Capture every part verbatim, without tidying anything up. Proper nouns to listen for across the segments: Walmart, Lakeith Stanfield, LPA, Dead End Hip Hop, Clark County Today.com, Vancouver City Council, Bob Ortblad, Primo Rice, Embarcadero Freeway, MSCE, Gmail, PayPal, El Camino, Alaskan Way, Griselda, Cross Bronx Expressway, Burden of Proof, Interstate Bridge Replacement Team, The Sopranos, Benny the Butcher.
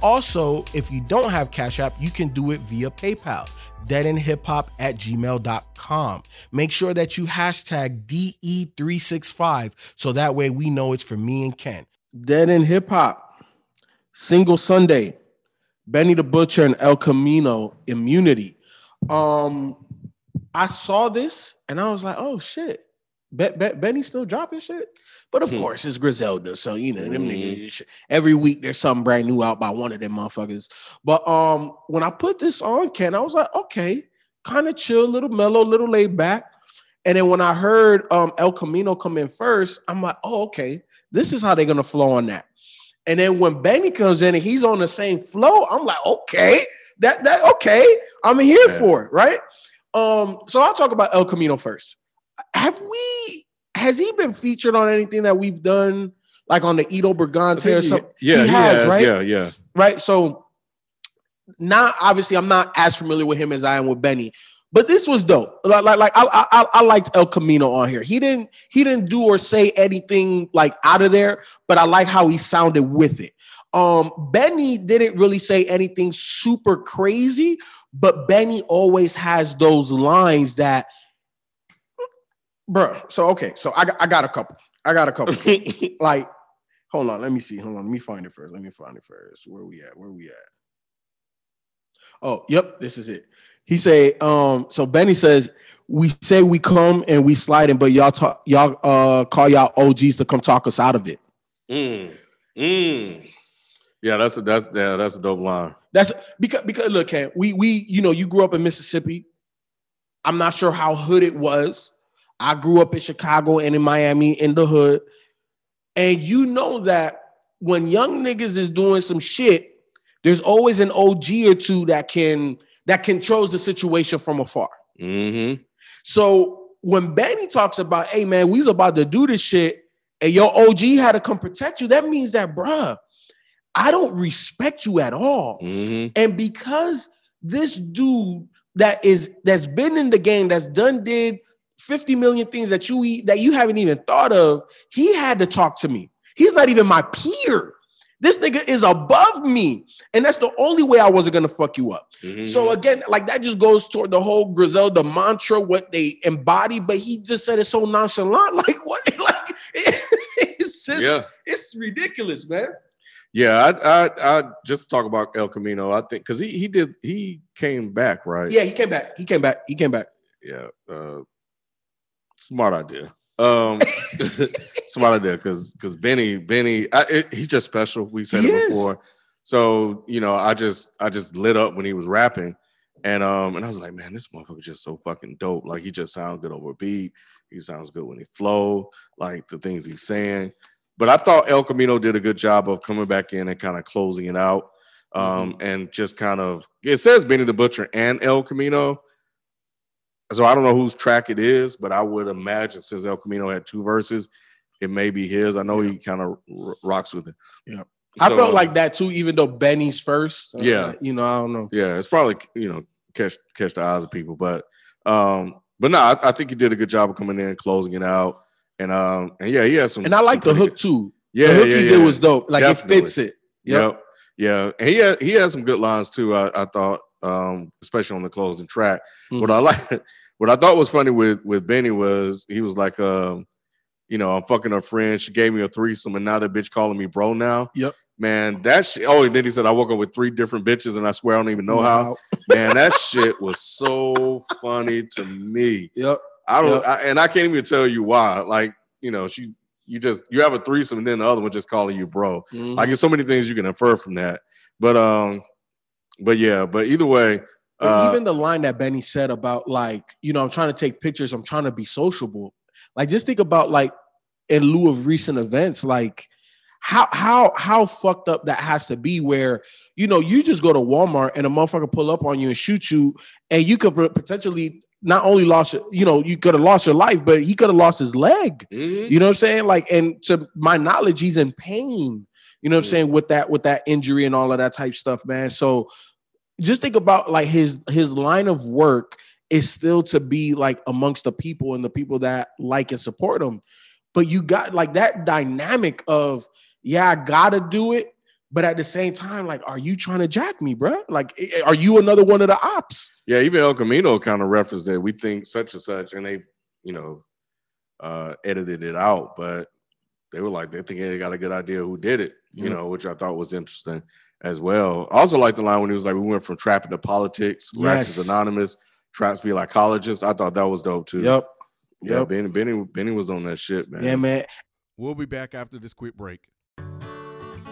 Also, if you don't have Cash App, you can do it via PayPal, deadendhiphop at gmail dot com. Make sure that you hashtag D E three sixty-five so that way we know it's for me and Ken. Dead End Hip Hop. Single Sunday, Benny the Butcher and El Camino, Immunity. Um, I saw this and I was like, oh shit, Be- Be- Benny's still dropping shit? But of mm-hmm. course, it's Griselda. So, you know, them mm-hmm. niggas, every week there's something brand new out by one of them motherfuckers. But um, when I put this on, Ken, I was like, okay, kind of chill, little mellow, little laid back. And then when I heard um, El Camino come in first, I'm like, oh, okay, this is how they're going to flow on that. And then when Benny comes in and he's on the same flow, I'm like, okay, that that okay, I'm here yeah. for it, right? Um, so I'll talk about El Camino first. Have we? Has he been featured on anything that we've done, like on the Edo Brigante or something? He, yeah, he, he has, has, right? Yeah, yeah, right. So now, obviously, I'm not as familiar with him as I am with Benny, but this was dope. Like, like, like I, I, I liked El Camino on here. He didn't, he didn't do or say anything like out of there, but I like how he sounded with it. Um, Benny didn't really say anything super crazy, but Benny always has those lines that, bro. So okay, so I, I got a couple. I got a couple. Like, hold on, let me see. Hold on, let me find it first. Let me find it first. Where we at? Where we at? Oh, yep, this is it. He say, um, so Benny says, we say we come and we sliding, but y'all talk, y'all uh, call y'all O Gs to come talk us out of it. Mm. Mm. Yeah, that's a that's yeah, that's a dope line. That's because because look, Cam, we we you know, you grew up in Mississippi. I'm not sure how hood it was. I grew up in Chicago and in Miami in the hood, and you know that when young niggas is doing some shit, there's always an O G or two that can that controls the situation from afar. Mm-hmm. So when Benny talks about, hey man, we was about to do this shit and your O G had to come protect you, that means that, bruh, I don't respect you at all. Mm-hmm. And because this dude that is that's been in the game, that's done did fifty million things that you eat that you haven't even thought of, he had to talk to me. He's not even my peer. This nigga is above me. And that's the only way I wasn't going to fuck you up. Mm-hmm. So again, like that just goes toward the whole Griselda mantra, what they embody, but he just said it so nonchalant. Like what? Like it, it's just, yeah. It's ridiculous, man. Yeah. I, I, I just talk about El Camino. I think, cause he, he did, he came back, right? Yeah. He came back. He came back. He came back. Yeah. Uh, smart idea. Um, smart idea, because because Benny Benny I, it, he's just special. We said he it is. Before, so you know I just I just lit up when he was rapping, and um and I was like, man, this motherfucker just so fucking dope. Like he just sounds good over a beat. He sounds good when he flow. Like the things he's saying. But I thought El Camino did a good job of coming back in and kind of closing it out. Um mm-hmm. And just kind of it says Benny the Butcher and El Camino. So I don't know whose track it is, but I would imagine since El Camino had two verses, it may be his. I know yeah. he kind of r- rocks with it. Yeah, I so, felt like that too, even though Benny's first. Uh, yeah, you know, I don't know. Yeah, it's probably you know catch catch the eyes of people, but um, but no, I, I think he did a good job of coming in and closing it out, and um, and yeah, he had some. And I like the hook good. Too. Yeah, the hook yeah, he yeah. did was dope. Like Definitely. It fits it. Yep. yep. Yeah, and he had he had some good lines too. I, I thought. Um, especially on the closing track. Mm-hmm. What I like, what I thought was funny with, with Benny was he was like, um, you know, I'm fucking her friend. She gave me a threesome, and now that bitch calling me bro now. Yep. Man, that shit. Oh, and then he said, I woke up with three different bitches, and I swear I don't even know wow. how. Man, that shit was so funny to me. Yep. I don't, yep. I, and I can't even tell you why. Like, you know, she, you just, you have a threesome, and then the other one just calling you bro. Mm-hmm. Like, there's so many things you can infer from that. But, um, but yeah, but either way. Uh, even the line that Benny said about, like, you know, I'm trying to take pictures, I'm trying to be sociable. Like, just think about, like, in lieu of recent events, like, How how how fucked up that has to be, where, you know, you just go to Walmart and a motherfucker pull up on you and shoot you, and you could potentially not only lost, you know, you could have lost your life, but he could have lost his leg. Mm-hmm. You know what I'm saying? Like, and to my knowledge, he's in pain. You know what mm-hmm. I'm saying? With that with that injury and all of that type stuff, man. So just think about, like, his his line of work is still to be, like, amongst the people and the people that like and support him. But you got, like, that dynamic of, yeah, I gotta do it, but at the same time, like, are you trying to jack me, bro? Like, are you another one of the ops? Yeah, even El Camino kind of referenced that. We think such and such, and they, you know, uh, edited it out, but they were like, they think they got a good idea who did it, you mm-hmm. know, which I thought was interesting as well. I also liked the line when he was like, we went from trapping to politics, yes. Ratchets Anonymous, traps be like colleges. I thought that was dope too. Yep. Yeah, yep. Benny, Benny, Benny was on that shit, man. Yeah, man. We'll be back after this quick break.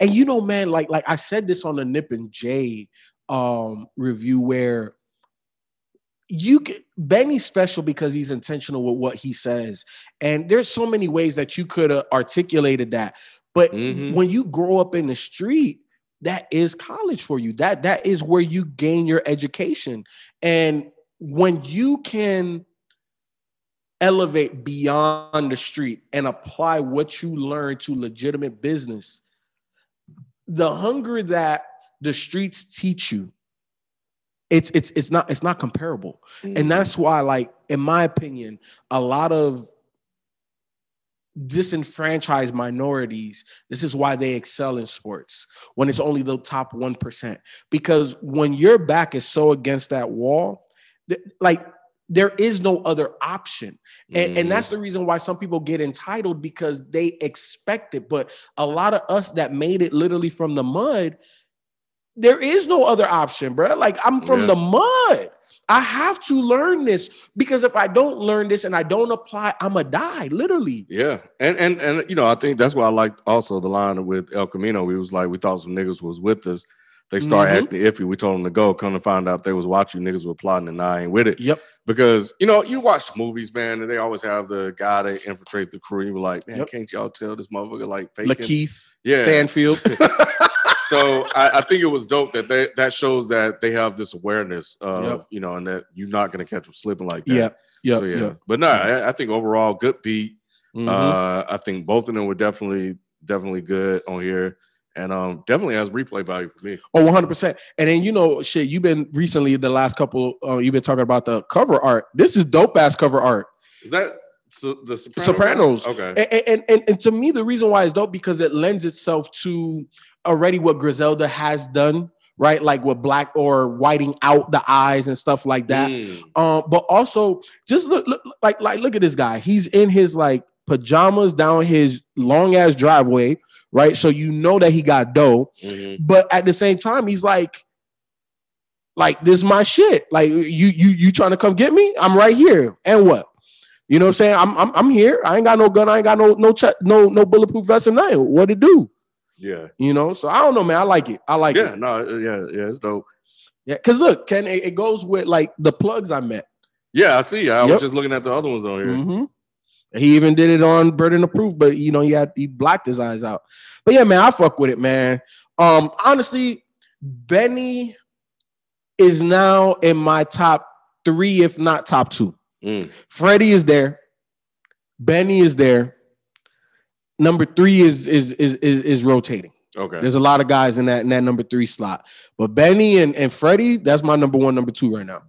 And, you know, man, like like I said this on the Nip and Jay um, review, where you get, Benny's special because he's intentional with what he says. And there's so many ways that you could have articulated that. But mm-hmm. when you grow up in the street, that is college for you. That that is where you gain your education. And when you can elevate beyond the street and apply what you learn to legitimate business, the hunger that the streets teach you, it's it's it's not it's not comparable. Mm-hmm. And that's why, like, in my opinion, a lot of disenfranchised minorities, this is why they excel in sports, when it's only the top one percent. Because when your back is so against that wall, th- like there is no other option. And, mm. and that's the reason why some people get entitled, because they expect it. But a lot of us that made it literally from the mud, there is no other option, bro. Like, I'm from yeah. the mud. I have to learn this, because if I don't learn this and I don't apply, I'm going to die, literally. Yeah. And, and, and you know, I think that's why I liked also the line with El Camino. We was like, we thought some niggas was with us. They start mm-hmm. acting iffy. We told them to go. Come to find out they was watching, niggas were plotting, and I ain't with it. Yep. Because, you know, you watch movies, man, and they always have the guy that infiltrate the crew. You were like, man, yep. can't y'all tell this motherfucker like faking? Lakeith, yeah. Stanfield. So I, I think it was dope that they, that shows that they have this awareness of, yep. you know, and that you're not going to catch them slipping like that. Yep. Yep. So, yeah. Yep. But nah, I, I think overall, good beat. Mm-hmm. Uh, I think both of them were definitely, definitely good on here. And um, definitely has replay value for me. Oh, one hundred percent. And then, you know, shit, you've been recently, the last couple, uh, you've been talking about the cover art. This is dope-ass cover art. Is that so, the Sopranos? Sopranos. Okay. And, and, and, and to me, the reason why it's dope, because it lends itself to already what Griselda has done, right? Like with black or whiting out the eyes and stuff like that. Mm. Um, but also, just look, look like, like, look at this guy. He's in his, like, pajamas down his long-ass driveway, right? So you know that he got dough, mm-hmm. but at the same time, he's like, like, this is my shit. Like, you, you, you trying to come get me? I'm right here. And what? You know what I'm saying? I'm, I'm, I'm here. I ain't got no gun. I ain't got no, no, ch- no, no bulletproof vest or nothing. What it do? Yeah. You know? So I don't know, man. I like it. I like yeah, it. Yeah. No. Yeah. Yeah. It's dope. Yeah. Cause look, Ken, it, it goes with like the plugs I met. Yeah, I see. I yep. was just looking at the other ones on here. Mm-hmm. He even did it on Burden of Proof, but, you know, he had he blocked his eyes out. But, yeah, man, I fuck with it, man. Um, honestly, Benny is now in my top three, if not top two. Mm. Freddie is there. Benny is there. number three is is is is, is rotating. Okay. There's a lot of guys in that in that number three slot. But Benny and, and Freddie, that's my number one, number two right now.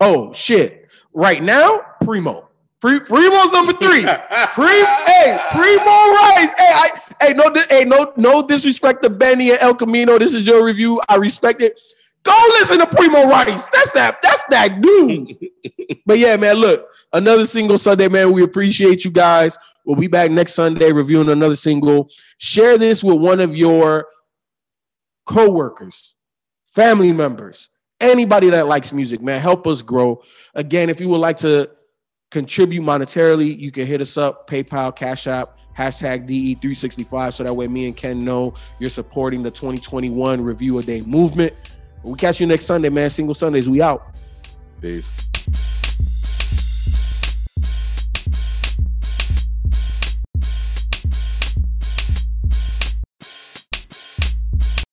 Oh, shit. Right now, Primo. Pre, Primo's number three. Pre, hey, Primo Rice. Hey, I, hey, no, hey, no, no disrespect to Benny and El Camino. This is your review. I respect it. Go listen to Primo Rice. That's that. That's that dude. But yeah, man, look, another single Sunday, man. We appreciate you guys. We'll be back next Sunday reviewing another single. Share this with one of your coworkers, family members, anybody that likes music, man. Help us grow. Again, if you would like to contribute monetarily, you can hit us up, PayPal, Cash App, hashtag D E three sixty-five, so that way me and Ken know you're supporting the twenty twenty-one Review A Day movement. We'll catch you next Sunday, man. Single Sundays, we out. Peace.